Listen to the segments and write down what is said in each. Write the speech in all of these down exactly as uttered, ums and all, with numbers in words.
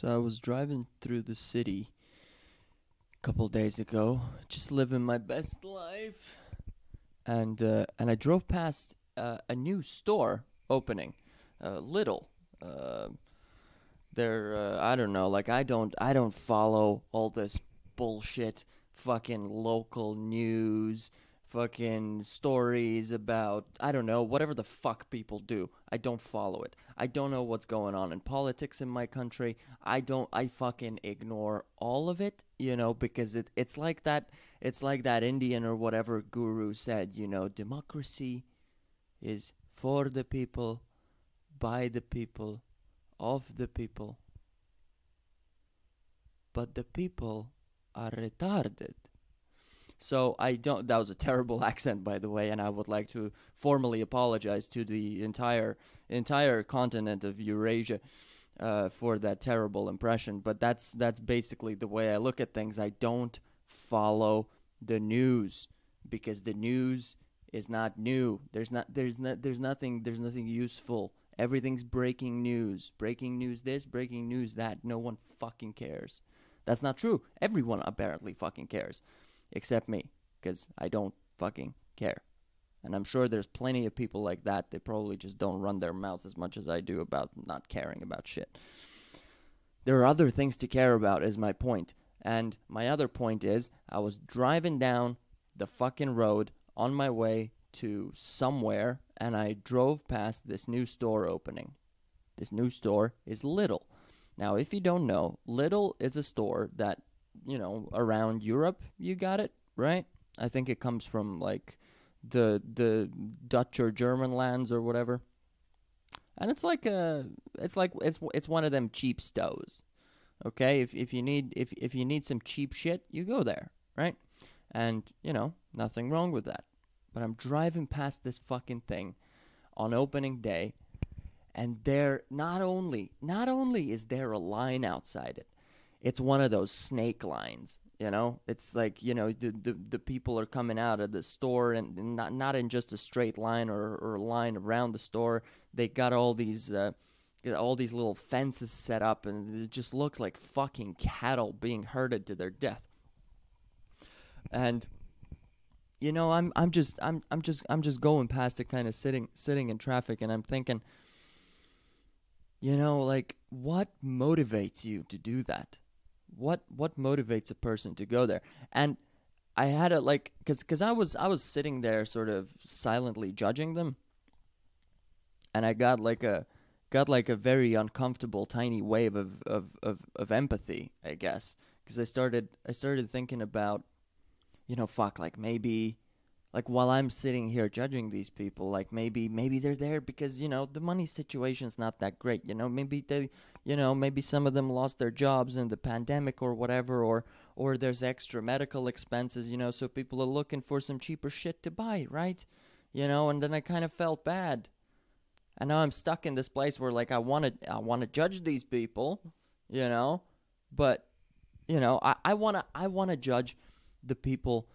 So I was driving through the city a couple days ago, just living my best life, and uh, and I drove past uh, a new store opening, uh, Little. Uh, they're uh, I don't know, like I don't I don't follow all this bullshit, fucking local news, fucking stories about, I don't know, whatever the fuck people do. I don't follow it. I don't know what's going on in politics in my country. I don't, I fucking ignore all of it, you know, because it, it's like that, it's like that Indian or whatever guru said, you know, democracy is for the people, by the people, of the people. But the people are retarded. So I don't, that was a terrible accent, by the way, and I would like to formally apologize to the entire entire continent of Eurasia uh, for that terrible impression. But that's that's basically the way I look at things. I don't follow the news because the news is not new. There's not there's not there's nothing there's nothing useful. Everything's breaking news, breaking news this, breaking news that. No one fucking cares. That's not true. Everyone apparently fucking cares. Except me, because I don't fucking care. And I'm sure there's plenty of people like that. They probably just don't run their mouths as much as I do about not caring about shit. There are other things to care about, is my point. And my other point is, I was driving down the fucking road on my way to somewhere, and I drove past this new store opening. This new store is Little. Now, if you don't know, Little is a store that, you know, around Europe, you got it, right? I think it comes from, like, the the Dutch or German lands or whatever. And it's like a, it's like, it's it's one of them cheap stores, okay? If if you need, if if you need some cheap shit, you go there, right? And, you know, nothing wrong with that. But I'm driving past this fucking thing on opening day, and there, not only, not only is there a line outside it, it's one of those snake lines, you know? It's like, you know, the the, the people are coming out of the store, and, and not not in just a straight line or, or a line around the store. They got all these uh, all these little fences set up, and it just looks like fucking cattle being herded to their death. And you know, I'm I'm just I'm I'm just I'm just going past it, kind of sitting sitting in traffic, and I'm thinking, you know, like, what motivates you to do that? What what motivates a person to go there? And I had a, like, because because I was I was sitting there sort of silently judging them, and I got like a got like a very uncomfortable tiny wave of of of, of empathy, I guess, because I started I started thinking about, you know, fuck, like maybe, like while I'm sitting here judging these people, like maybe maybe they're there because, you know, the money situation's not that great, you know, maybe they, you know, maybe some of them lost their jobs in the pandemic or whatever, or or there's extra medical expenses, you know, so people are looking for some cheaper shit to buy, right? You know, and then I kind of felt bad. And now I'm stuck in this place where, like, I want to I want to judge these people, you know, but, you know, I I want to I want to judge the people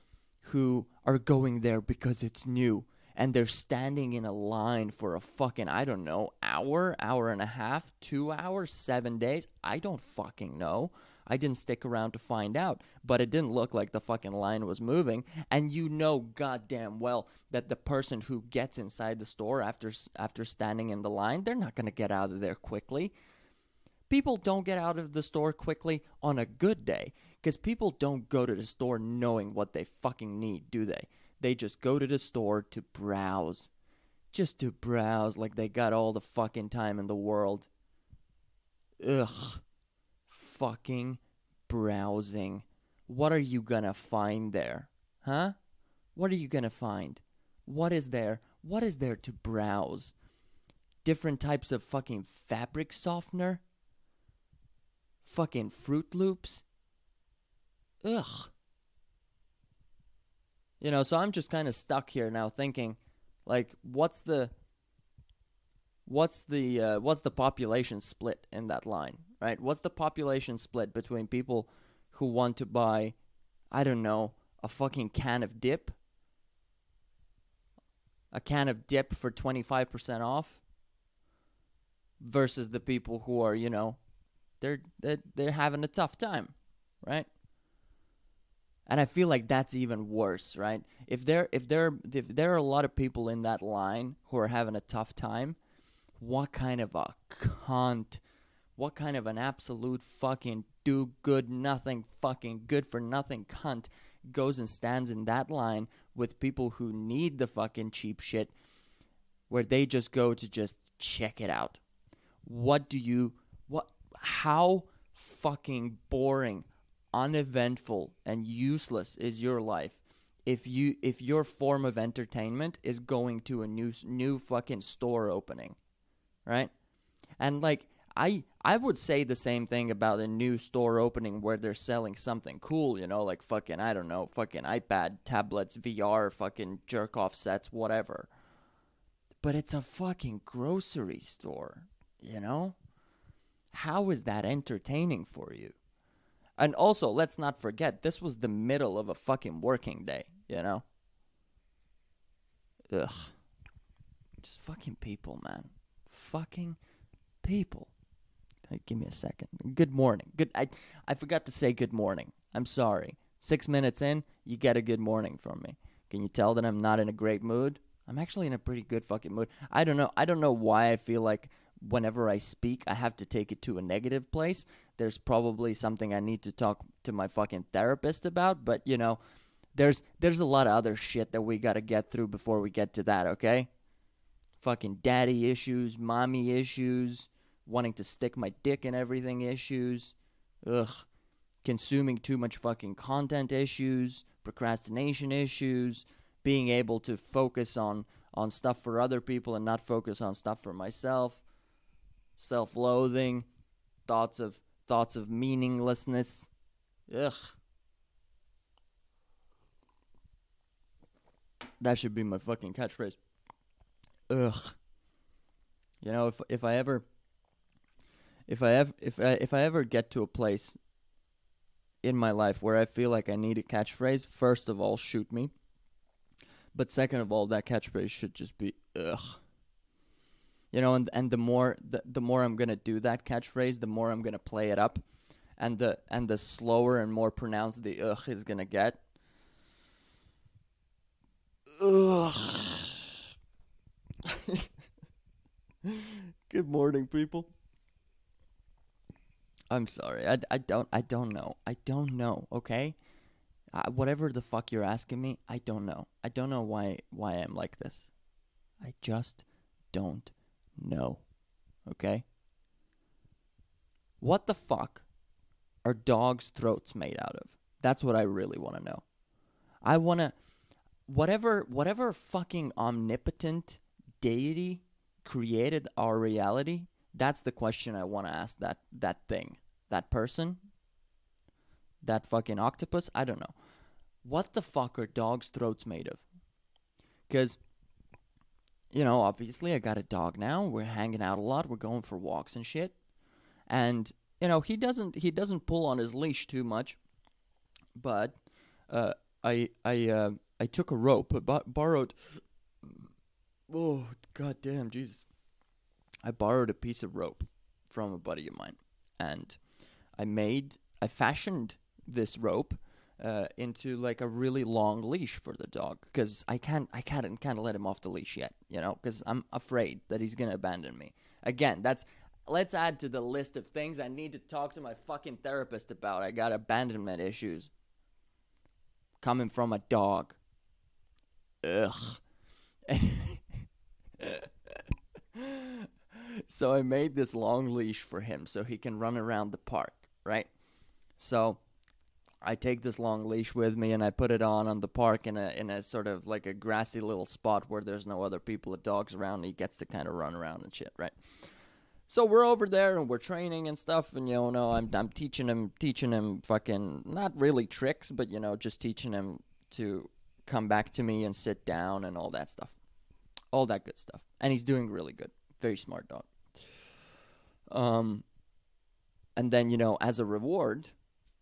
who are going there because it's new, and they're standing in a line for a fucking, I don't know, hour, hour and a half, two hours, seven days. I don't fucking know. I didn't stick around to find out, but it didn't look like the fucking line was moving. And you know goddamn well that the person who gets inside the store after after standing in the line, they're not going to get out of there quickly. People don't get out of the store quickly on a good day. Because people don't go to the store knowing what they fucking need, do they? They just go to the store to browse. Just to browse like they got all the fucking time in the world. Ugh. Fucking browsing. What are you gonna find there? Huh? What are you gonna find? What is there? What is there to browse? Different types of fucking fabric softener? Fucking Fruit Loops? Ugh. You know, so I'm just kind of stuck here now thinking, like, what's the, what's the, uh, what's the population split in that line, right? What's the population split between people who want to buy, I don't know, a fucking can of dip? A can of dip for twenty-five percent off? Versus the people who are, you know, they're they're, they're having a tough time, right? And I feel like that's even worse, right? If there if there if there are a lot of people in that line who are having a tough time, what kind of a cunt, what kind of an absolute fucking do good nothing fucking good for nothing cunt goes and stands in that line with people who need the fucking cheap shit, where they just go to just check it out? What do you what how fucking boring, uneventful and useless is your life if you if your form of entertainment is going to a new new fucking store opening, right? And like I I would say the same thing about a new store opening where they're selling something cool, you know, like fucking, I don't know, fucking iPad, tablets, V R, fucking jerk-off sets, whatever. But it's a fucking grocery store, you know? How is that entertaining for you? And also, let's not forget, this was the middle of a fucking working day, you know? Ugh. Just fucking people, man. Fucking people. Give me a second. Good morning. Good. I I forgot to say good morning. I'm sorry. Six minutes in, you get a good morning from me. Can you tell that I'm not in a great mood? I'm actually in a pretty good fucking mood. I don't know. I don't know why I feel like whenever I speak, I have to take it to a negative place. There's probably something I need to talk to my fucking therapist about. But, you know, there's there's a lot of other shit that we got to get through before we get to that, okay? Fucking daddy issues, mommy issues, wanting to stick my dick in everything issues, ugh, consuming too much fucking content issues, procrastination issues, being able to focus on, on stuff for other people and not focus on stuff for myself, self-loathing, thoughts of thoughts of meaninglessness, ugh. That should be my fucking catchphrase. Ugh. You know, if if I ever... If I ever if I, if I ever get to a place in my life where I feel like I need a catchphrase, first of all, shoot me. But second of all, that catchphrase should just be ugh. You know, and and the more the, the more I'm gonna do that catchphrase, the more I'm gonna play it up, and the and the slower and more pronounced the ugh is gonna get. Ugh. Good morning, people. I'm sorry. I, I don't I don't know. I don't know, okay? Uh, whatever the fuck you're asking me, I don't know. I don't know why why I'm like this. I just don't know. Okay? What the fuck are dogs' throats made out of? That's what I really want to know. I want to whatever whatever fucking omnipotent deity created our reality. That's the question I want to ask that, that thing, that person, that fucking octopus. I don't know. What the fuck are dogs' throats made of? Because, you know, obviously I got a dog now. We're hanging out a lot. We're going for walks and shit. And, you know, he doesn't he doesn't pull on his leash too much. But uh, I I uh, I took a rope, but borrowed. Oh, goddamn, Jesus. I borrowed a piece of rope from a buddy of mine, and I made, I fashioned this rope uh, into like a really long leash for the dog, because I can't, I can't, can't let him off the leash yet, you know, because I'm afraid that he's gonna abandon me. Again, that's, let's add to the list of things I need to talk to my fucking therapist about. I got abandonment issues coming from a dog. Ugh. So I made this long leash for him so he can run around the park, right? So I take this long leash with me and I put it on on the park in a in a sort of like a grassy little spot where there's no other people or dogs around, and he gets to kind of run around and shit, right? So we're over there and we're training and stuff, and you know, I'm I'm teaching him teaching him fucking not really tricks, but you know, just teaching him to come back to me and sit down and all that stuff. All that good stuff. And he's doing really good. Very smart dog. Um, and then, you know, as a reward,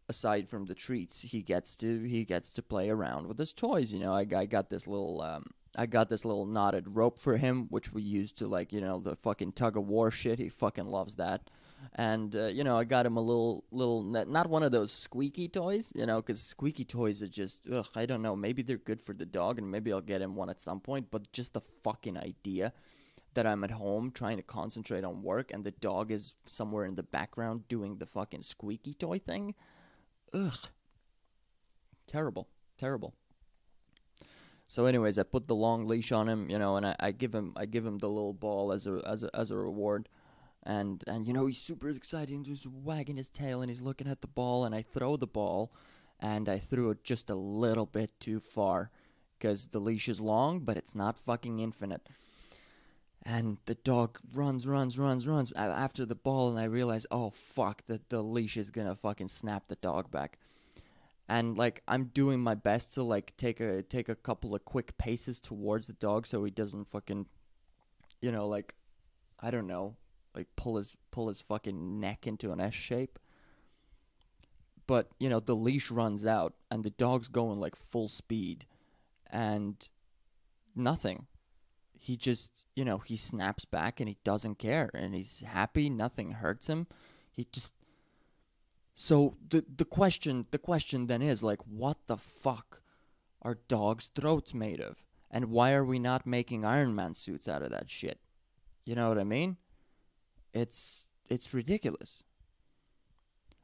aside from the treats, he gets to he gets to play around with his toys. You know, I, I got this little um, I got this little knotted rope for him, which we use to, like, you know, the fucking tug of war shit. He fucking loves that. And, uh, you know, I got him a little, little, not one of those squeaky toys, you know, because squeaky toys are just, ugh, I don't know. Maybe they're good for the dog, and maybe I'll get him one at some point. But just the fucking idea that I'm at home trying to concentrate on work and the dog is somewhere in the background doing the fucking squeaky toy thing. Ugh. Terrible. Terrible. So anyways, I put the long leash on him, you know, and I, I give him I give him the little ball as a as a, as a reward. And, and you know, he's super excited and he's wagging his tail and he's looking at the ball, and I throw the ball, and I threw it just a little bit too far because the leash is long, but it's not fucking infinite. And the dog runs, runs, runs, runs after the ball, and I realize, oh, fuck, the, the leash is gonna fucking snap the dog back. And, like, I'm doing my best to, like, take a take a couple of quick paces towards the dog so he doesn't fucking, you know, like, I don't know, like, pull his pull his fucking neck into an S shape. But, you know, the leash runs out, and the dog's going, like, full speed. And nothing. He just, you know, he snaps back, and he doesn't care. And he's happy. Nothing hurts him. He just... So the the question the question then is, like, what the fuck are dogs' throats made of? And why are we not making Iron Man suits out of that shit? You know what I mean? It's it's ridiculous.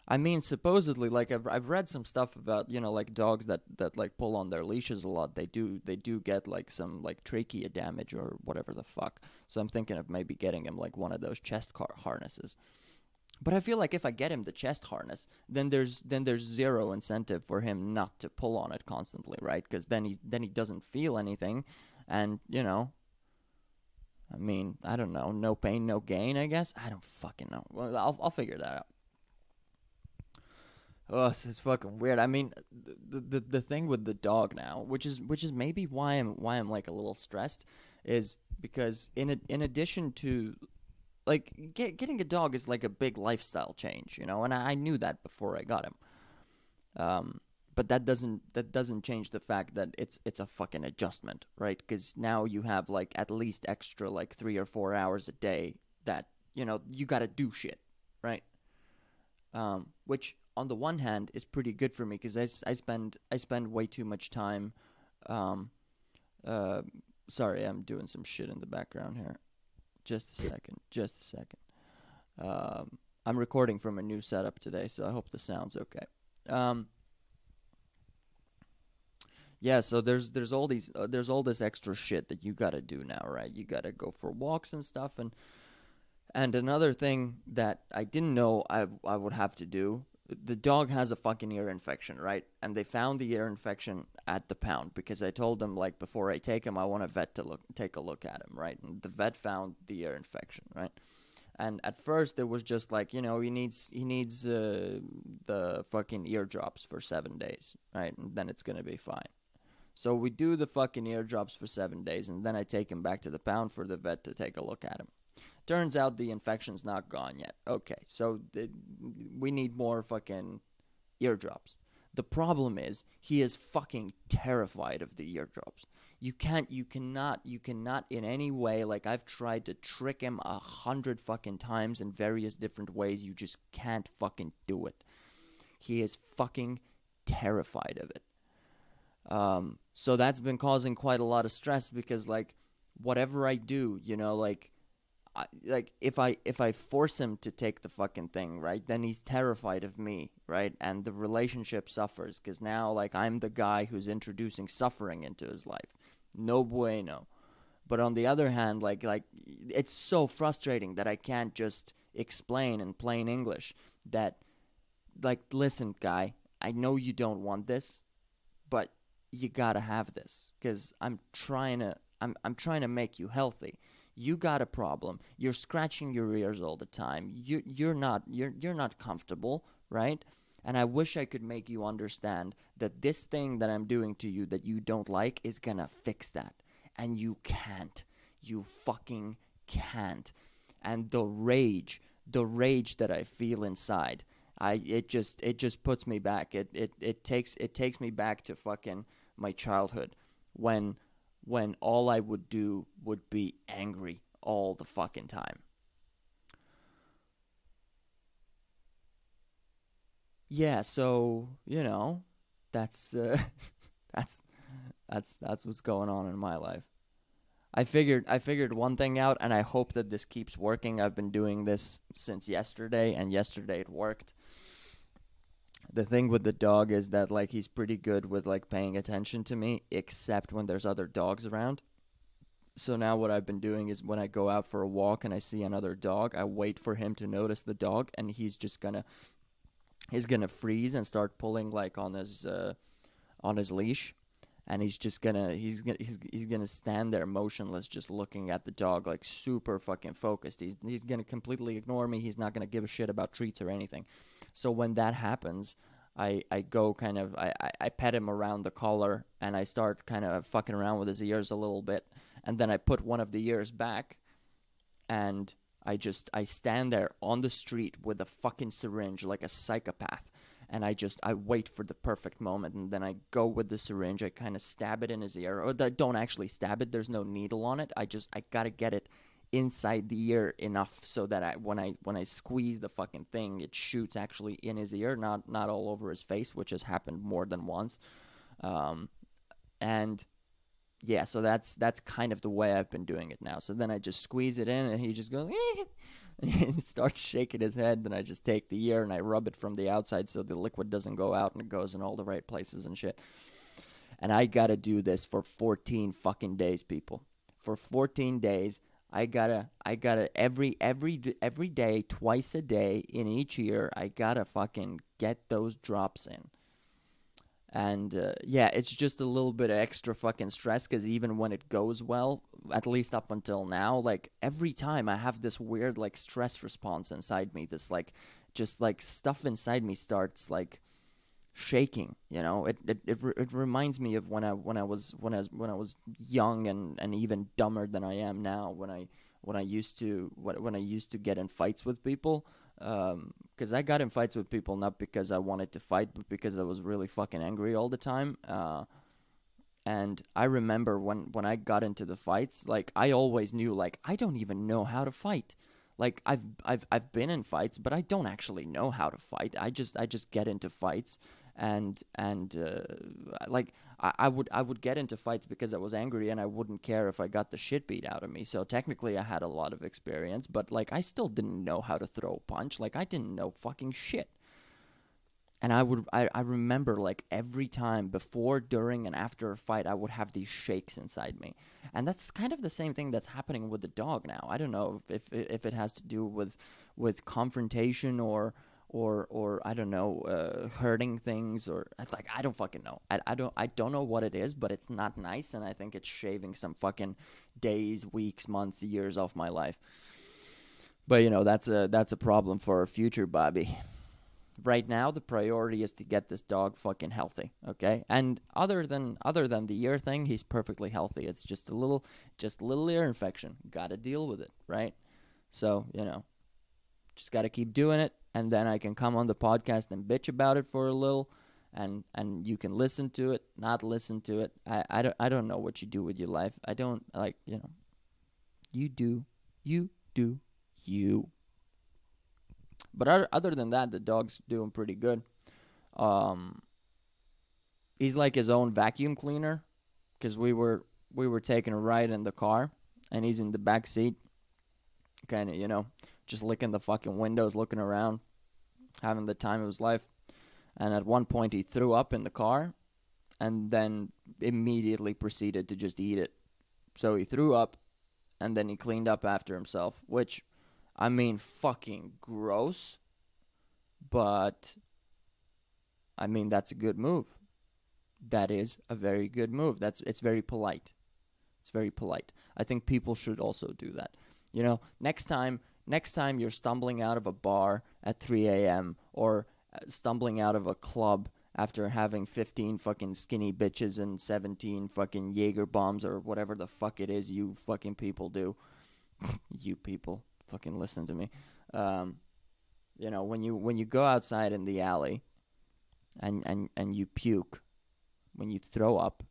I mean, supposedly, like, I've I've read some stuff about, you know, like, dogs that, that like pull on their leashes a lot. They do they do get like some like trachea damage or whatever the fuck. So I'm thinking of maybe getting him like one of those chest car harnesses. But I feel like if I get him the chest harness, then there's then there's zero incentive for him not to pull on it constantly, right? Because then he then he doesn't feel anything, and, you know, I mean, I don't know, no pain, no gain, I guess. I don't fucking know. Well, I'll I'll figure that out. Oh, this is fucking weird. I mean, the the the thing with the dog now, which is which is maybe why I'm why I'm like a little stressed, is because in a, in addition to, like, get, getting a dog is like a big lifestyle change, you know, and I, I knew that before I got him. Um, but that doesn't that doesn't change the fact that it's it's a fucking adjustment, right? Because now you have, like, at least extra, like, three or four hours a day that, you know, you got to do shit, right? Um, which, on the one hand, is pretty good for me because I, I, spend, I spend way too much time... Um, uh, sorry, I'm doing some shit in the background here. Just a second, just a second. Um, I'm recording from a new setup today, so I hope the sound's okay. Um, yeah, so there's there's all these uh, there's all this extra shit that you gotta do now, right? You gotta go for walks and stuff, and and another thing that I didn't know I I would have to do. The dog has a fucking ear infection, right? And they found the ear infection at the pound because I told them, like, before I take him, I want a vet to look, take a look at him, right? And the vet found the ear infection, right? And at first, it was just like, you know, he needs he needs uh, the fucking ear drops for seven days, right? And then it's gonna be fine. So we do the fucking ear drops for seven days, and then I take him back to the pound for the vet to take a look at him. Turns out the infection's not gone yet. Okay, so th- we need more fucking eardrops. The problem is he is fucking terrified of the eardrops. You can't, you cannot, you cannot in any way, like, I've tried to trick him a hundred fucking times in various different ways. You just can't fucking do it. He is fucking terrified of it. Um, so that's been causing quite a lot of stress because, like, whatever I do, you know, like, I, like, if I if I force him to take the fucking thing, right, then he's terrified of me, right? And the relationship suffers because now, like, I'm the guy who's introducing suffering into his life. No bueno. But on the other hand, like, like it's so frustrating that I can't just explain in plain English that, like, listen, guy, I know you don't want this, but you gotta have this because I'm trying to I'm I'm trying to make you healthy. You got a problem. You're scratching your ears all the time. You you're not you're you're not comfortable, right? And I wish I could make you understand that this thing that I'm doing to you that you don't like is gonna fix that. And you can't. You fucking can't. And the rage, the rage that I feel inside, I it just it just puts me back. It it it takes it takes me back to fucking my childhood when when all I would do would be angry all the fucking time. yeah, so, you know, that's uh, that's that's that's what's going on in my life. I figured I figured one thing out, and I hope that this keeps working. I've been doing this since yesterday, and yesterday it worked. The thing with the dog is that, like, he's pretty good with, like, paying attention to me, except when there's other dogs around. So now what I've been doing is when I go out for a walk and I see another dog, I wait for him to notice the dog, and he's just gonna he's gonna freeze and start pulling, like, on his uh, on his leash. And he's just gonna he's gonna he's he's gonna stand there motionless, just looking at the dog, like, super fucking focused. He's he's gonna completely ignore me. He's not gonna give a shit about treats or anything. So when that happens, I, I go kind of I, I, I pet him around the collar, and I start kind of fucking around with his ears a little bit, and then I put one of the ears back, and I just I stand there on the street with a fucking syringe like a psychopath. And I just, I wait for the perfect moment, and then I go with the syringe, I kind of stab it in his ear. Or I don't actually stab it, there's no needle on it, I just, I gotta get it inside the ear enough so that I, when I when I squeeze the fucking thing, it shoots actually in his ear, not not all over his face, which has happened more than once. Um, and, yeah, so that's, that's kind of the way I've been doing it now. So then I just squeeze it in, and he just goes, eh. He starts shaking his head, then I just take the ear and I rub it from the outside so the liquid doesn't go out and it goes in all the right places and shit. And I gotta do this for fourteen fucking days, people. For fourteen days, I gotta, I gotta every, every, every day, twice a day in each ear, I gotta fucking get those drops in. And uh, yeah, it's just a little bit of extra fucking stress, because even when it goes well, at least up until now, like, every time I have this weird, like, stress response inside me, this, like, just, like, stuff inside me starts, like, shaking, you know. It it it, re- it reminds me of when I when I was when I was, when I was young and, and even dumber than I am now, when I when I used to when, when I used to get in fights with people. Um, because I got in fights with people not because I wanted to fight, but because I was really fucking angry all the time. Uh, and I remember when, when I got into the fights, like, I always knew, like, I don't even know how to fight. Like, I've I've I've been in fights, but I don't actually know how to fight. I just I just get into fights, and and uh, like I, I would I would get into fights because I was angry, and I wouldn't care if I got the shit beat out of me. So technically, I had a lot of experience, but, like, I still didn't know how to throw a punch. Like, I didn't know fucking shit. And I would I, I remember, like, every time before, during, and after a fight, I would have these shakes inside me. And that's kind of the same thing that's happening with the dog now. I don't know if if, if it has to do with with confrontation or or or I don't know uh, hurting things, or, like, I don't fucking know. I, I don't I don't know what it is, but it's not nice, and I think it's shaving some fucking days, weeks, months, years off my life. But, you know, that's a that's a problem for our future, Bobby. Right now, the priority is to get this dog fucking healthy, okay? And other than other than the ear thing, he's perfectly healthy. It's just a little, just a little ear infection. Got to deal with it, right? So, you know, just got to keep doing it, and then I can come on the podcast and bitch about it for a little, and and you can listen to it, not listen to it. I I don't I don't know what you do with your life. I don't like you know. You do, you do, you. But other than that, the dog's doing pretty good. Um, he's like his own vacuum cleaner, because we were we were taking a ride in the car, and he's in the back seat, kind of, you know, just licking the fucking windows, looking around, having the time of his life. And at one point, he threw up in the car, and then immediately proceeded to just eat it. So he threw up, and then he cleaned up after himself, which, I mean, fucking gross, but, I mean, that's a good move. That is a very good move. That's It's very polite. It's very polite. I think people should also do that. You know, next time, next time you're stumbling out of a bar at three a.m. or stumbling out of a club after having fifteen fucking skinny bitches and seventeen fucking Jaeger bombs or whatever the fuck it is you fucking people do. You people. Fucking listen to me. Um, you know, when you when you go outside in the alley and, and, and you puke, when you throw up,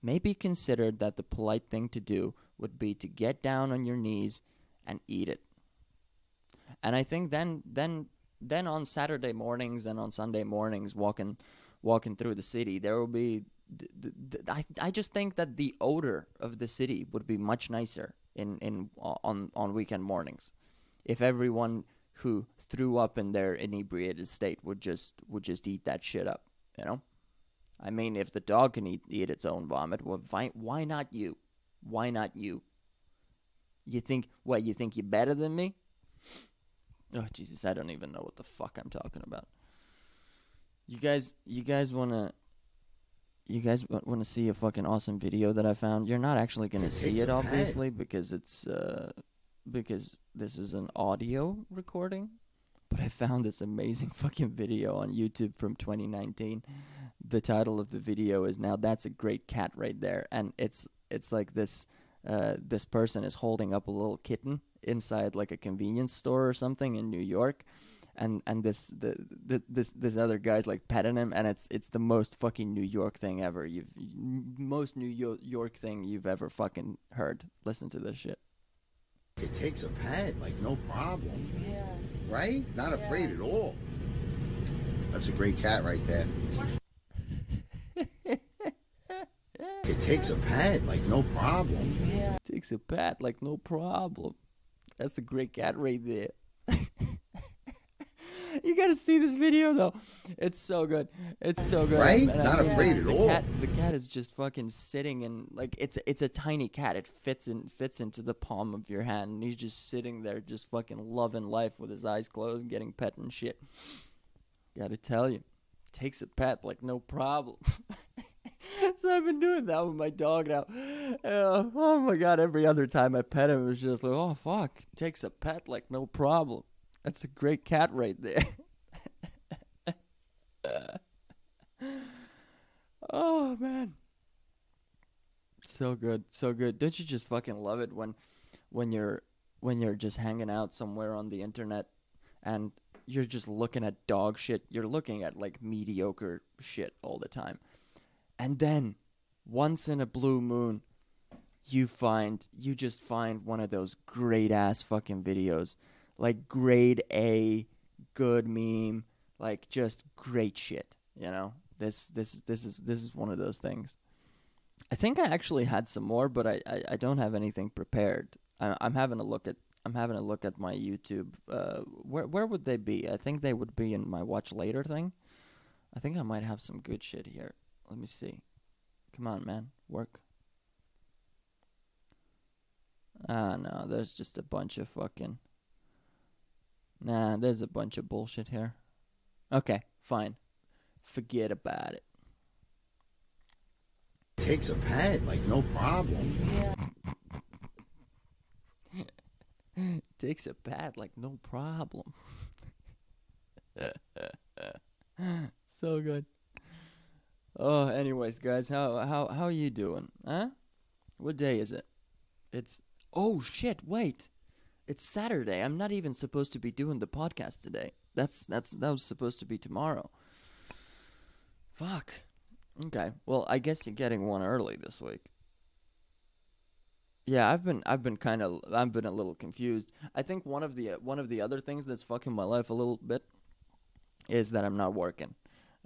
maybe consider that the polite thing to do would be to get down on your knees and eat it. And I think then then then on Saturday mornings and on Sunday mornings, walking walking through the city, there will be. Th- th- th- I I just think that the odor of the city would be much nicer in in on on weekend mornings, if everyone who threw up in their inebriated state would just would just eat that shit up, you know. I mean, if the dog can eat, eat its own vomit, well, why, why not you? Why not you? You think, what, you think you're better than me? Oh, Jesus, I don't even know what the fuck I'm talking about. You guys, you guys want to, you guys want to see a fucking awesome video that I found? You're not actually going to see it, obviously, because it's, uh, because this is an audio recording. But I found this amazing fucking video on YouTube from twenty nineteen. The title of the video is now that's a great cat right there, and it's it's like this uh, this person is holding up a little kitten inside like a convenience store or something in New York, and and this the, the this this other guy's like petting him, and it's it's the most fucking New York thing ever. You've most New York thing you've ever fucking heard. Listen to this shit. It takes a pet like no problem, yeah. Right? Not yeah. afraid at all. That's a great cat right there. It takes a pet like no problem. Yeah. It takes a pet like no problem. That's a great cat right there. You gotta see this video though. It's so good. It's so good. Right? And Not I mean, afraid at all. Cat, the cat is just fucking sitting in like it's it's a tiny cat. It fits in fits into the palm of your hand, and he's just sitting there, just fucking loving life with his eyes closed, getting pet and shit. Gotta tell you, it takes a pet like no problem. So I've been doing that with my dog now. Uh, oh my god, every other time I pet him, it's just like, oh fuck, takes a pet like no problem. That's a great cat right there. uh, oh man. So good, so good. Don't you just fucking love it when when you're when you're just hanging out somewhere on the internet and you're just looking at dog shit, you're looking at like mediocre shit all the time. And then, once in a blue moon, you find, you just find one of those great-ass fucking videos. Like, grade A, good meme, like, just great shit, you know? This this, this is this is one of those things. I think I actually had some more, but I, I, I don't have anything prepared. I, I'm having a look at I'm having a look at my YouTube. Uh, where where would they be? I think they would be in my watch later thing. I think I might have some good shit here. Let me see. Come on, man. Work. Ah, no. There's just a bunch of fucking... Nah, there's a bunch of bullshit here. Okay, fine. Forget about it. Takes a pet like no problem. Yeah. Takes a pet like no problem. So good. Oh, anyways, guys, how how how are you doing? Huh? What day is it? It's oh shit, wait. It's Saturday. I'm not even supposed to be doing the podcast today. That's that's that was supposed to be tomorrow. Fuck. Okay. Well, I guess you're getting one early this week. Yeah, I've been I've been kind of I've been a little confused. I think one of the one of the other things that's fucking my life a little bit is that I'm not working.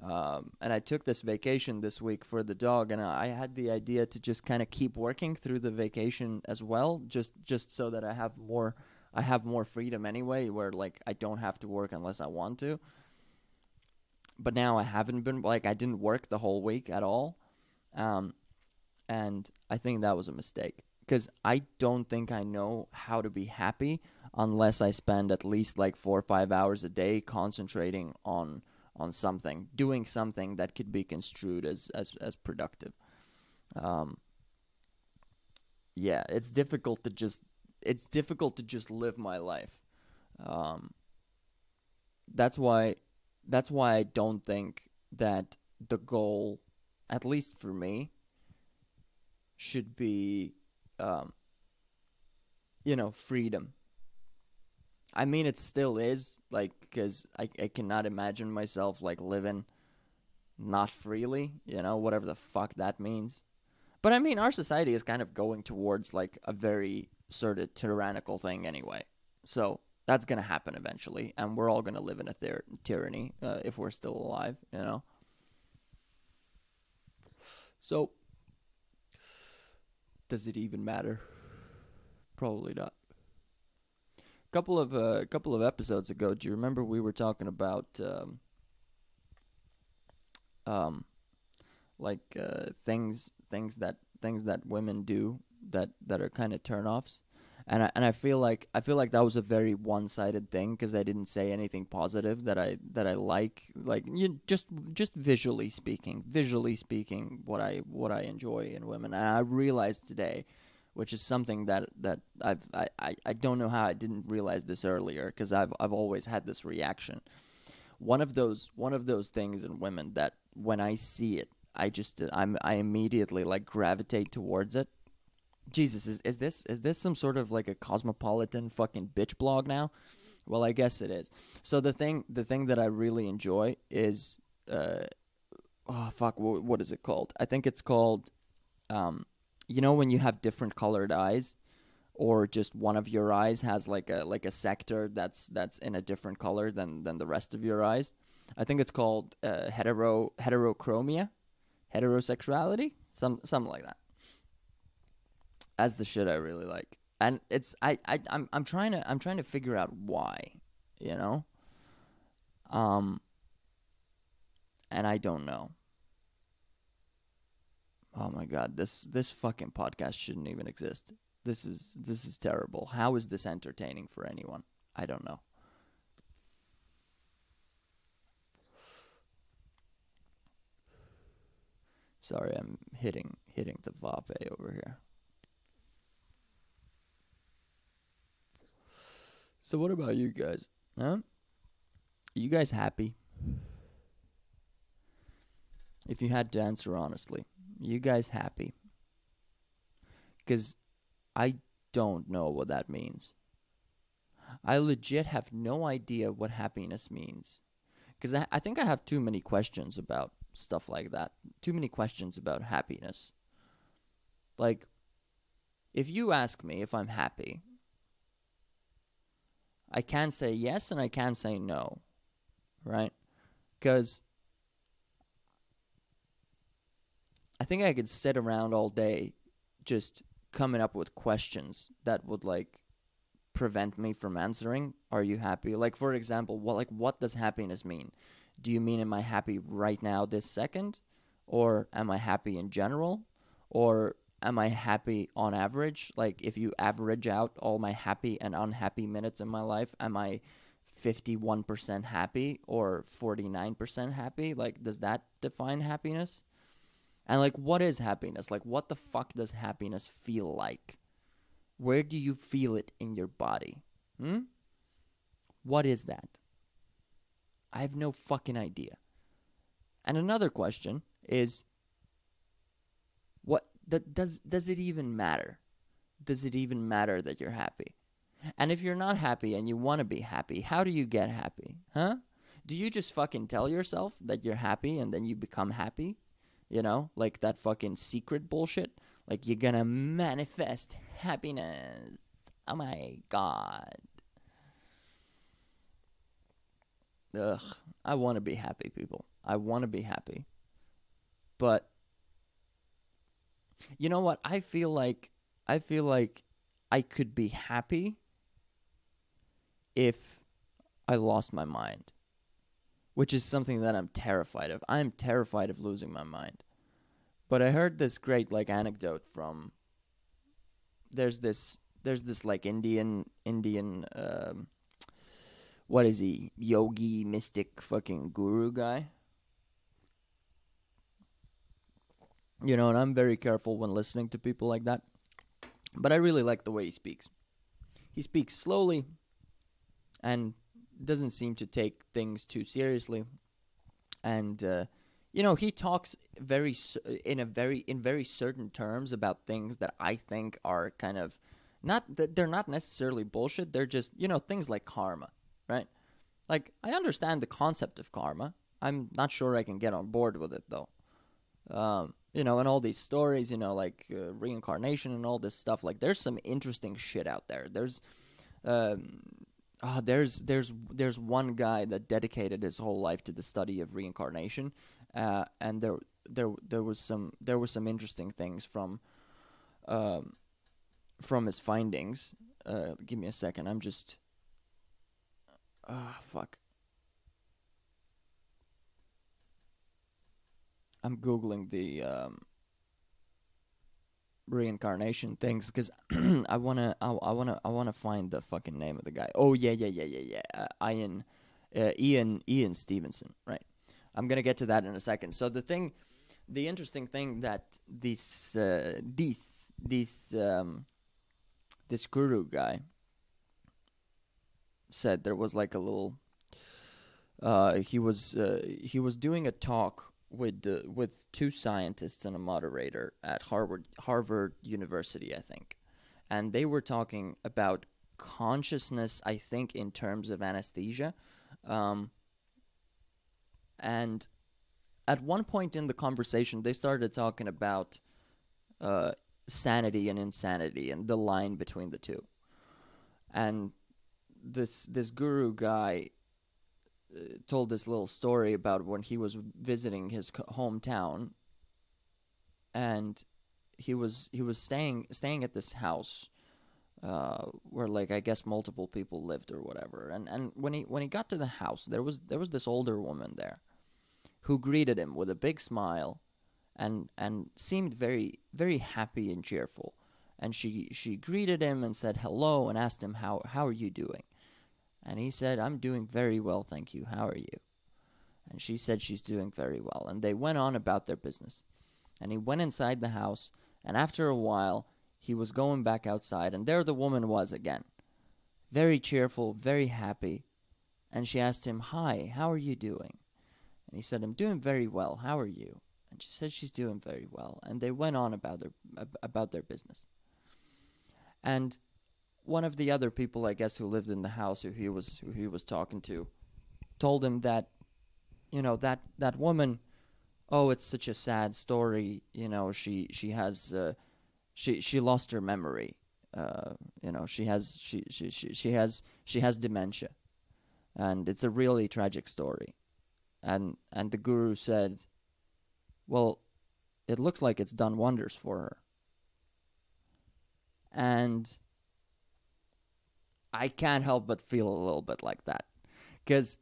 Um, and I took this vacation this week for the dog, and I, I had the idea to just kind of keep working through the vacation as well, just just so that I have more I have more freedom anyway, where like I don't have to work unless I want to. But now I haven't been like I didn't work the whole week at all, um, and I think that was a mistake because I don't think I know how to be happy unless I spend at least like four or five hours a day concentrating on. on something, doing something that could be construed as, as, as productive. Um, yeah, it's difficult to just, it's difficult to just live my life. Um, that's why, that's why I don't think that the goal, at least for me, should be, um, you know, freedom. I mean, it still is, like, because I, I cannot imagine myself, like, living not freely, you know, whatever the fuck that means. But, I mean, our society is kind of going towards, like, a very sort of tyrannical thing anyway. So, That's going to happen eventually, and we're all going to live in a ther- tyranny uh, if we're still alive, you know. So, does it even matter? Probably not. A couple of uh, a couple of episodes ago, do you remember we were talking about um, um, like uh, things things that things that women do that, that are kind of turnoffs? And I and I feel like I feel like that was a very one-sided thing because I didn't say anything positive that I that I like like you just just visually speaking visually speaking what I what I enjoy in women. And I realized today, which is something that that I've I, I, I don't know how I didn't realize this earlier because I've I've always had this reaction. One of those one of those things in women that when I see it, I just I'm I immediately like gravitate towards it. Jesus, is, is this is this some sort of like a cosmopolitan fucking bitch blog now? Well, I guess it is. So the thing the thing that I really enjoy is uh oh fuck wh- what is it called? I think it's called um you know when you have different colored eyes or just one of your eyes has like a like a sector that's that's in a different color than than the rest of your eyes. I think it's called uh, hetero heterochromia, heterosexuality, some something like that. That's the shit I really like, and it's I I I'm I'm trying to I'm trying to figure out why, you know. Um. And I don't know. Oh my god, this this fucking podcast shouldn't even exist. This is this is terrible. How is this entertaining for anyone? I don't know. Sorry, I'm hitting hitting the vape over here. So what about you guys? Huh? Are you guys happy? If you had to answer honestly, you guys happy? Because I don't know what that means. I legit have no idea what happiness means. Because I, I think I have too many questions about stuff like that. Too many questions about happiness. Like, if you ask me if I'm happy, I can say yes and I can say no, right? Because I think I could sit around all day just coming up with questions that would, like, prevent me from answering. Are you happy? Like, for example, what, like, what does happiness mean? Do you mean am I happy right now this second? Or am I happy in general? Or am I happy on average? Like, if you average out all my happy and unhappy minutes in my life, am I fifty-one percent happy or forty-nine percent happy? Like, does that define happiness? And, like, what is happiness? Like, what the fuck does happiness feel like? Where do you feel it in your body? Hmm? What is that? I have no fucking idea. And another question is, That does does it even matter? Does it even matter that you're happy? And if you're not happy and you want to be happy, how do you get happy? Huh? Do you just fucking tell yourself that you're happy and then you become happy? You know, like that fucking secret bullshit? Like you're gonna manifest happiness. Oh my god. Ugh. I want to be happy, people. I want to be happy. But you know what? I feel like I feel like I could be happy if I lost my mind, which is something that I'm terrified of. I'm terrified of losing my mind. But I heard this great like anecdote from there's this there's this like Indian Indian um, what is he? Yogi, mystic, fucking guru guy. You know, and I'm very careful when listening to people like that. But I really like the way he speaks. He speaks slowly and doesn't seem to take things too seriously. And, uh, you know, he talks very in a very in very certain terms about things that I think are kind of not that they're not necessarily bullshit. They're just, you know, things like karma, right? Like, I understand the concept of karma. I'm not sure I can get on board with it, though. Um, you know, and all these stories, you know, like uh, reincarnation and all this stuff, like there's some interesting shit out there. There's, um, Uh, there's there's there's one guy that dedicated his whole life to the study of reincarnation, uh, and there there there was some there were some interesting things from um, from his findings. Uh, give me a second. I'm just ah uh, fuck. I'm googling the um, reincarnation things because I wanna I, I wanna I wanna find the fucking name of the guy. Oh yeah yeah yeah yeah yeah. Uh, Ian uh, Ian Ian Stevenson. Right. I'm gonna get to that in a second. So the thing, the interesting thing that this uh, this this um, this guru guy said, there was like a little. Uh, he was uh, he was doing a talk with uh, with two scientists and a moderator at Harvard Harvard University, I think. And they were talking about consciousness, I think, in terms of anesthesia. Um, and at one point in the conversation, they started talking about uh, sanity and insanity and the line between the two. And this this guru guy told this little story about when he was visiting his hometown, and he was he was staying staying at this house uh, where, like, I guess multiple people lived or whatever. And and when he when he got to the house, there was there was this older woman there who greeted him with a big smile, and and seemed very very happy and cheerful. And she she greeted him and said hello and asked him how how are you doing. And he said, "I'm doing very well, thank you. How are you?" And she said she's doing very well. And they went on about their business. And he went inside the house, and after a while, he was going back outside, and there the woman was again. Very cheerful, very happy. And she asked him, "Hi, how are you doing?" And he said, "I'm doing very well. How are you?" And she said she's doing very well. And they went on about their about their business. And one of the other people, I guess, who lived in the house, who he was who he was talking to, told him that, you know, that, that woman, oh, it's such a sad story. You know, she she has uh, she she lost her memory. Uh, you know, she has she, she she she has she has dementia, and it's a really tragic story. And and the guru said, well, it looks like it's done wonders for her. And I can't help but feel a little bit like that, because,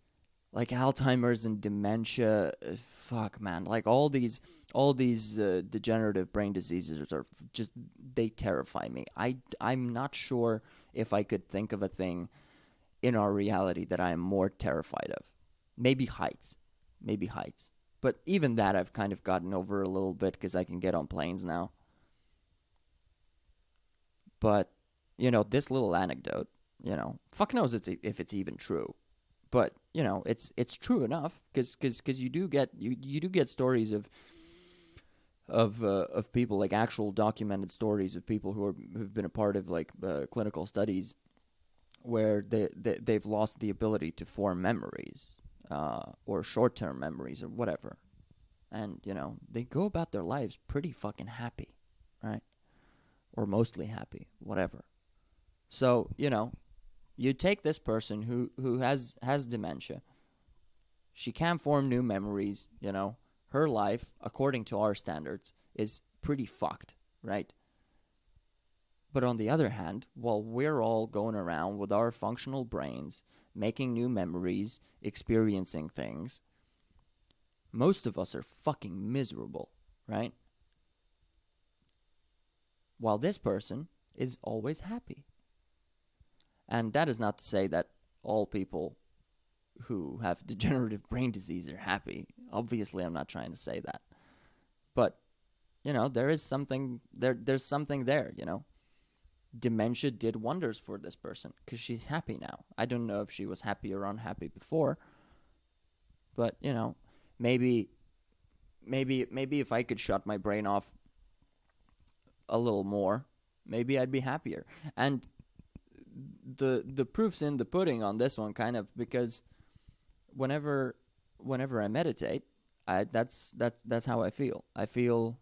like, Alzheimer's and dementia, fuck, man, like all these, all these uh, degenerative brain diseases are just, they terrify me. I, I'm not sure if I could think of a thing in our reality that I am more terrified of. Maybe heights, maybe heights, but even that I've kind of gotten over a little bit because I can get on planes now. But, you know, this little anecdote, you know, fuck knows it's, if it's even true, but, you know, it's it's true enough because because because you do get you, you do get stories of of uh, of people, like actual documented stories of people who are who've been a part of, like, uh, clinical studies where they, they they've lost the ability to form memories uh, or short term memories or whatever, and, you know, they go about their lives pretty fucking happy, right, or mostly happy, whatever. So, you know, you take this person who, who has, has dementia. She can form new memories, you know. Her life, according to our standards, is pretty fucked, right? But on the other hand, while we're all going around with our functional brains, making new memories, experiencing things, most of us are fucking miserable, right? While this person is always happy. And that is not to say that all people who have degenerative brain disease are happy. Obviously, I'm not trying to say that. But, you know, there is something there. There's something there, you know. Dementia did wonders for this person because she's happy now. I don't know if she was happy or unhappy before. But, you know, maybe, maybe, maybe if I could shut my brain off a little more, maybe I'd be happier. And the the proof's in the pudding on this one, kind of, because whenever whenever I meditate, I that's that's that's how I feel. I feel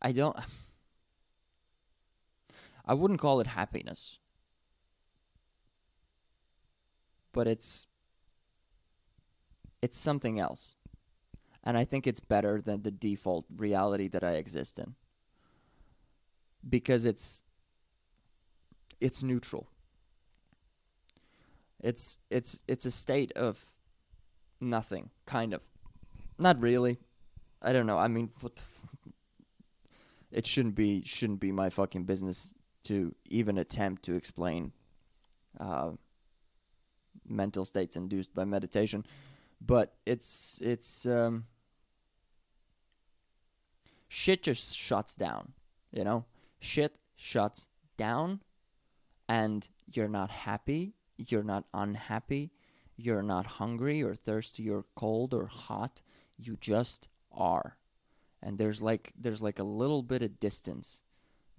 I don't I wouldn't call it happiness. but it's it's something else. And I think it's better than the default reality that I exist in, because it's it's neutral. It's it's it's a state of nothing, kind of. Not really. I don't know. I mean, what the f- it shouldn't be shouldn't be my fucking business to even attempt to explain uh, mental states induced by meditation, but it's it's um, shit just shuts down, you know. Shit shuts down, and you're not happy. You're not unhappy. You're not hungry or thirsty or cold or hot. You just are. And there's like there's like a little bit of distance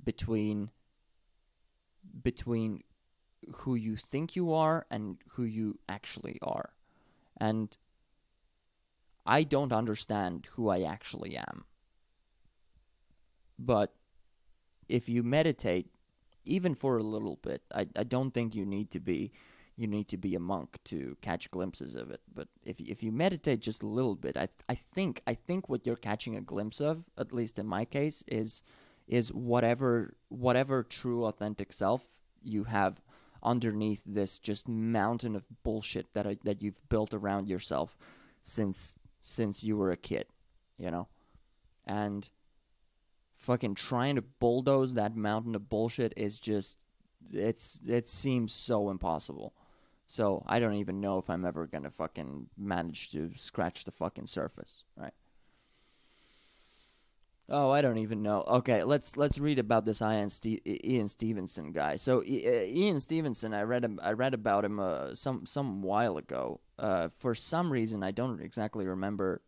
between between who you think you are and who you actually are. And I don't understand who I actually am. But if you meditate, even for a little bit, I, I don't think you need to be you need to be a monk to catch glimpses of it. But if if you meditate just a little bit, I I think I think what you're catching a glimpse of, at least in my case, is is whatever whatever true authentic self you have underneath this just mountain of bullshit that I, that you've built around yourself since since you were a kid, you know, and fucking trying to bulldoze that mountain of bullshit is just, it's, it seems so impossible. So I don't even know if I'm ever gonna fucking manage to scratch the fucking surface, right? Oh, I don't even know. Okay, let's let's read about this Ian Ste- Ian Stevenson guy. So Ian Stevenson, I read him, I read about him uh, some some while ago. Uh, for some reason, I don't exactly remember,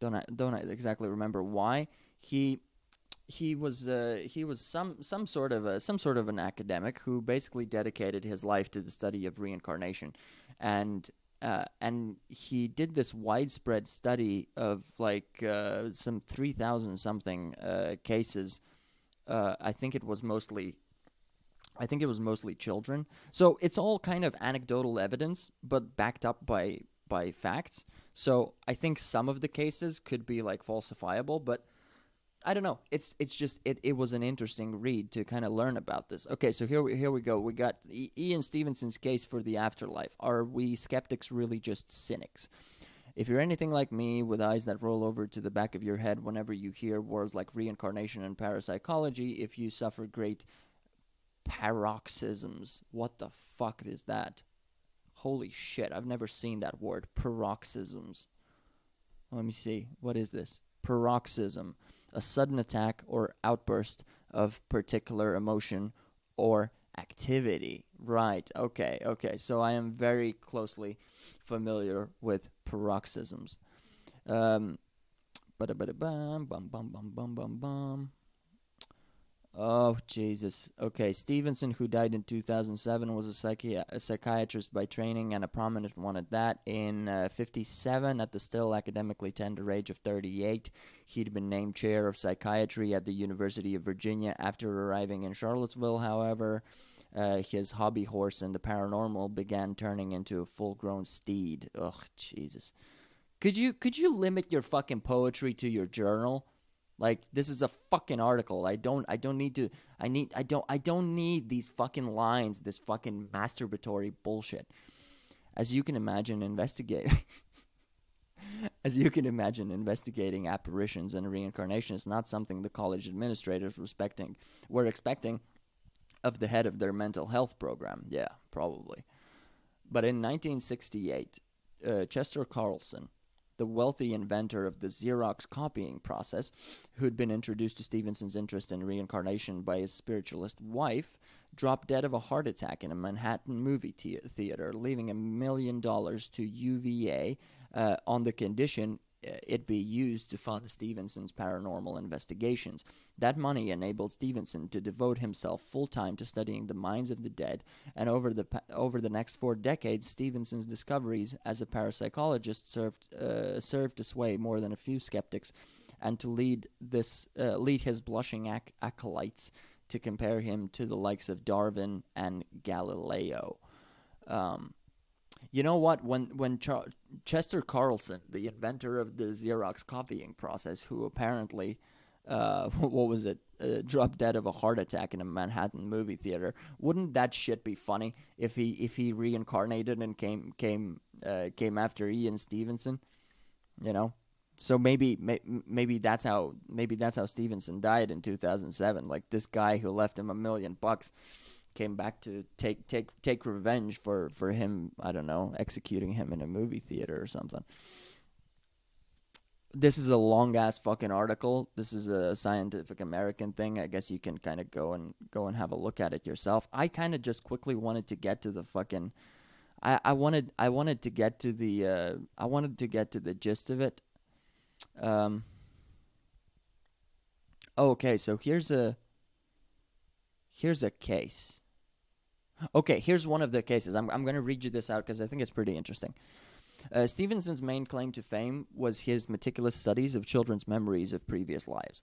don't I, don't I exactly remember why he. He was uh, he was some some sort of a, some sort of an academic who basically dedicated his life to the study of reincarnation, and uh, and he did this widespread study of like uh, some three thousand something uh, cases. Uh, I think it was mostly, I think it was mostly children. So it's all kind of anecdotal evidence, but backed up by by facts. So I think some of the cases could be like falsifiable, but I don't know. It's it's just it, it was an interesting read to kind of learn about this. Okay, so here we here we go. We got e- Ian Stevenson's case for the afterlife. Are we skeptics really just cynics? If you're anything like me, with eyes that roll over to the back of your head whenever you hear words like reincarnation and parapsychology, if you suffer great paroxysms, what the fuck is that? Holy shit! I've never seen that word. Paroxysms. Let me see. What is this? Paroxysm, a sudden attack or outburst of particular emotion or activity. Right, okay, okay. So I am very closely familiar with paroxysms. Um, ba-da-ba-da-bum, bum-bum-bum-bum-bum-bum. Oh, Jesus. Okay, Stevenson, who died in two thousand seven, was a, psychi- a psychiatrist by training and a prominent one at that. In uh, fifty-seven, at the still academically tender age of thirty-eight, he'd been named chair of psychiatry at the University of Virginia. After arriving in Charlottesville, however, uh, his hobby horse and the paranormal began turning into a full-grown steed. Ugh, Jesus. Could you could you limit your fucking poetry to your journal? Like, this is a fucking article. I don't I don't need to I need I don't I don't need these fucking lines, this fucking masturbatory bullshit. As you can imagine investigate As you can imagine, investigating apparitions and reincarnation is not something the college administrators respecting were expecting of the head of their mental health program. Yeah, probably. But in nineteen sixty-eight, uh, Chester Carlson, the wealthy inventor of the Xerox copying process, who'd been introduced to Stevenson's interest in reincarnation by his spiritualist wife, dropped dead of a heart attack in a Manhattan movie te- theater, leaving a million dollars to U V A uh, on the condition it be used to fund Stevenson's paranormal investigations. That money enabled Stevenson to devote himself full-time to studying the minds of the dead, and over the over the next four decades, Stevenson's discoveries as a parapsychologist served uh, served to sway more than a few skeptics, and to lead this uh, lead his blushing ac- acolytes to compare him to the likes of Darwin and Galileo. Um, You know what? When when Ch- Chester Carlson, the inventor of the Xerox copying process, who apparently, uh, what was it, uh, dropped dead of a heart attack in a Manhattan movie theater. Wouldn't that shit be funny if he if he reincarnated and came came uh, came after Ian Stevenson? You know, so maybe may, maybe that's how maybe that's how Stevenson died in two thousand seven. Like this guy who left him a million bucks. Came back to take take take revenge for, for him, I don't know, executing him in a movie theater or something. This is a long-ass fucking article. This is a Scientific American thing. I guess you can kind of go and go and have a look at it yourself. I kind of just quickly wanted to get to the fucking I, I wanted I wanted to get to the uh, I wanted to get to the gist of it. Um Okay, so here's a here's a case. Okay, here's one of the cases. I'm I'm going to read you this out because I think it's pretty interesting. Uh, Stevenson's main claim to fame was his meticulous studies of children's memories of previous lives.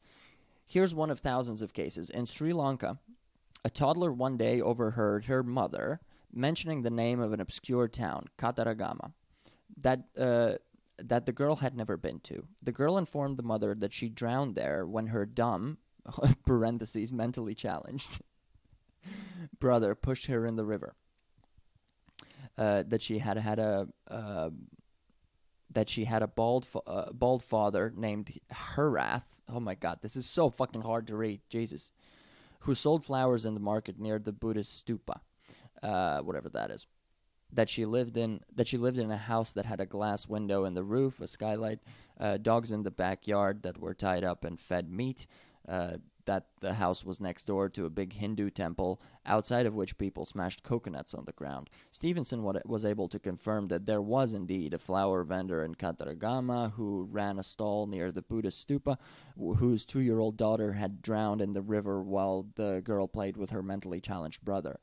Here's one of thousands of cases. In Sri Lanka, a toddler one day overheard her mother mentioning the name of an obscure town, Kataragama, that uh, that the girl had never been to. The girl informed the mother that she drowned there when her dumb, parentheses, mentally challenged, brother pushed her in the river. Uh, that she had had a uh, that she had a bald fa- uh, bald father named Herath. Oh my God, this is so fucking hard to read. Jesus, who sold flowers in the market near the Buddhist stupa, uh, whatever that is. That she lived in that she lived in a house that had a glass window in the roof, a skylight, uh, dogs in the backyard that were tied up and fed meat. Uh, that the house was next door to a big Hindu temple, outside of which people smashed coconuts on the ground. Stevenson was able to confirm that there was indeed a flower vendor in Kataragama who ran a stall near the Buddhist stupa, whose two-year-old daughter had drowned in the river while the girl played with her mentally challenged brother.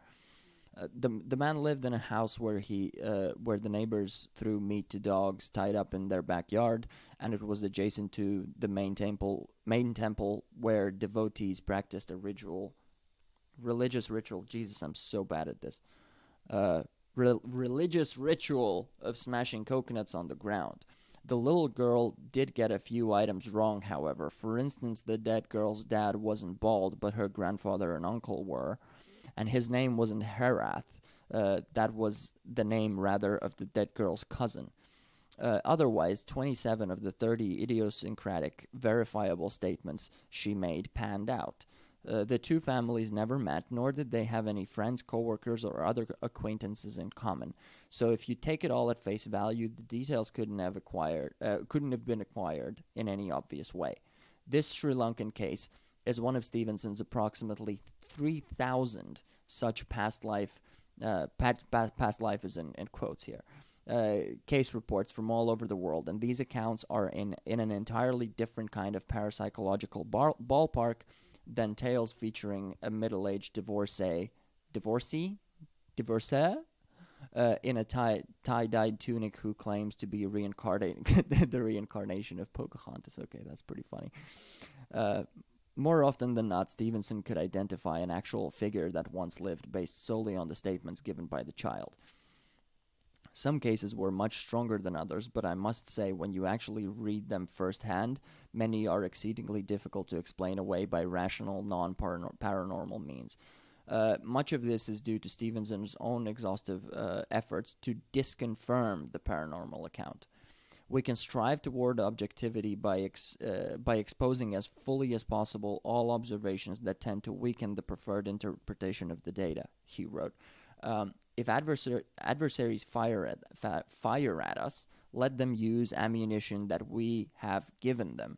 Uh, the the man lived in a house where he uh, where the neighbors threw meat to dogs tied up in their backyard, and it was adjacent to the main temple main temple where devotees practiced a ritual, religious ritual. Jesus, I'm so bad at this. Uh, re- religious ritual of smashing coconuts on the ground. The little girl did get a few items wrong, however. For instance, the dead girl's dad wasn't bald, but her grandfather and uncle were. And his name wasn't Herath. Uh, that was the name, rather, of the dead girl's cousin. Uh, otherwise, twenty-seven of the thirty idiosyncratic, verifiable statements she made panned out. Uh, the two families never met, nor did they have any friends, co-workers, or other acquaintances in common. So if you take it all at face value, the details couldn't have acquired, uh, couldn't have been acquired in any obvious way. This Sri Lankan case is one of Stevenson's approximately three thousand such past life, uh, past, past life is in, in quotes here, uh, case reports from all over the world, and these accounts are in, in an entirely different kind of parapsychological bar, ballpark than tales featuring a middle-aged divorcee, divorcee, divorcee, uh, in a tie, tie-dyed tunic who claims to be reincarnating, the reincarnation of Pocahontas. Okay, that's pretty funny. Uh, More often than not, Stevenson could identify an actual figure that once lived based solely on the statements given by the child. Some cases were much stronger than others, but I must say when you actually read them firsthand, many are exceedingly difficult to explain away by rational, non-paranormal means. Uh, much of this is due to Stevenson's own exhaustive uh, efforts to disconfirm the paranormal account. We can strive toward objectivity by ex, uh, by exposing as fully as possible all observations that tend to weaken the preferred interpretation of the data, he wrote. Um, if adversar- adversaries fire at, fa- fire at us, let them use ammunition that we have given them.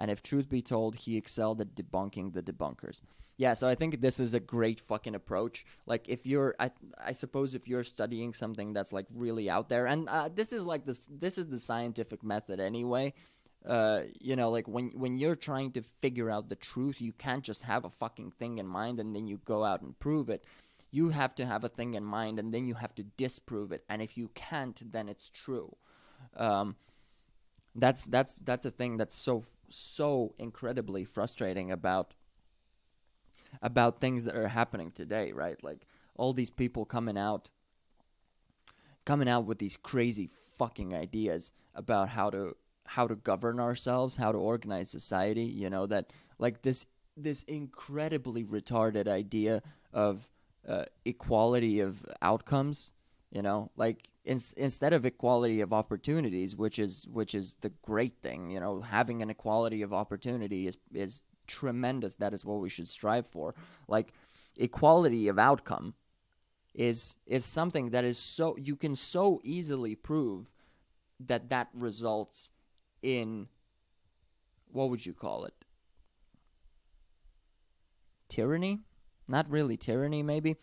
And if truth be told, he excelled at debunking the debunkers. Yeah, so I think this is a great fucking approach. Like, if you're, I, I suppose, if you're studying something that's like really out there, and uh, this is like this, this is the scientific method anyway. Uh, you know, like when when you're trying to figure out the truth, you can't just have a fucking thing in mind and then you go out and prove it. You have to have a thing in mind and then you have to disprove it. And if you can't, then it's true. Um, that's that's that's a thing that's so. so incredibly frustrating about about things that are happening today, right? Like all these people coming out coming out with these crazy fucking ideas about how to how to govern ourselves, how to organize society, you know, that like this this incredibly retarded idea of uh, equality of outcomes, you know, like in, instead of equality of opportunities, which is which is the great thing, you know, having an equality of opportunity is is tremendous. That is what we should strive for. Like equality of outcome is is something that is so you can so easily prove that that results in, what would you call it? Tyranny? Not really tyranny, maybe,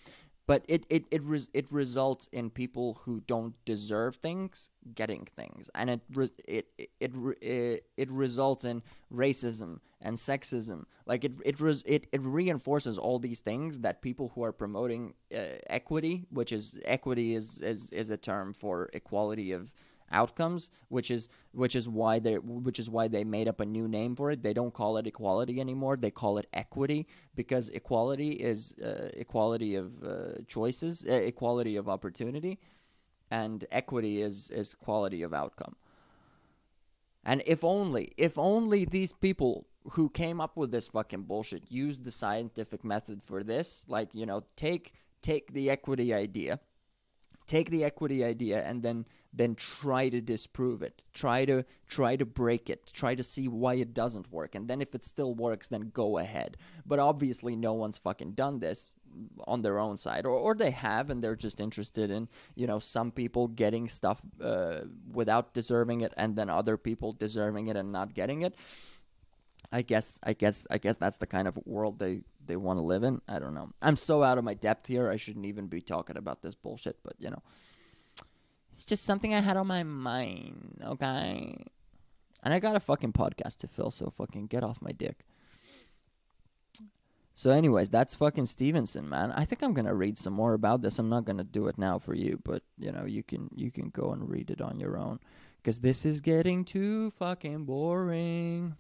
but it it it res- it results in people who don't deserve things getting things, and it re- it it it, re- it results in racism and sexism. Like it it res- it it reinforces all these things that people who are promoting uh, equity, which is equity is, is is a term for equality of outcomes, which is which is why they which is why they made up a new name for it. They don't call it equality anymore. They call it equity, because equality is uh, equality of uh, choices, uh, equality of opportunity, and equity is is quality of outcome. And if only if only these people who came up with this fucking bullshit used the scientific method for this, like, you know, take take the equity idea Take the equity idea and then then try to disprove it. Try to try to break it. Try to see why it doesn't work. And then if it still works, then go ahead. But obviously no one's fucking done this on their own side. Or or they have, and they're just interested in, you know, some people getting stuff uh, without deserving it, and then other people deserving it and not getting it. I guess I guess I guess that's the kind of world they, they want to live in. I don't know. I'm so out of my depth here. I shouldn't even be talking about this bullshit, but you know. It's just something I had on my mind, okay? And I got a fucking podcast to fill, so fucking get off my dick. So anyways, that's fucking Stevenson, man. I think I'm going to read some more about this. I'm not going to do it now for you, but you know, you can you can go and read it on your own, cuz this is getting too fucking boring.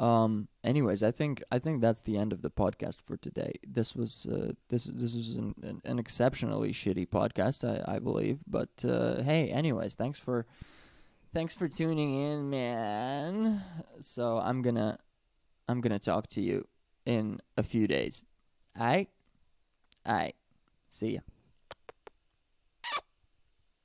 Um. Anyways, I think I think that's the end of the podcast for today. This was uh, this this was an, an, an exceptionally shitty podcast, I, I believe. But uh, hey, anyways, thanks for thanks for tuning in, man. So I'm gonna I'm gonna talk to you in a few days. Aight? Aight. See ya.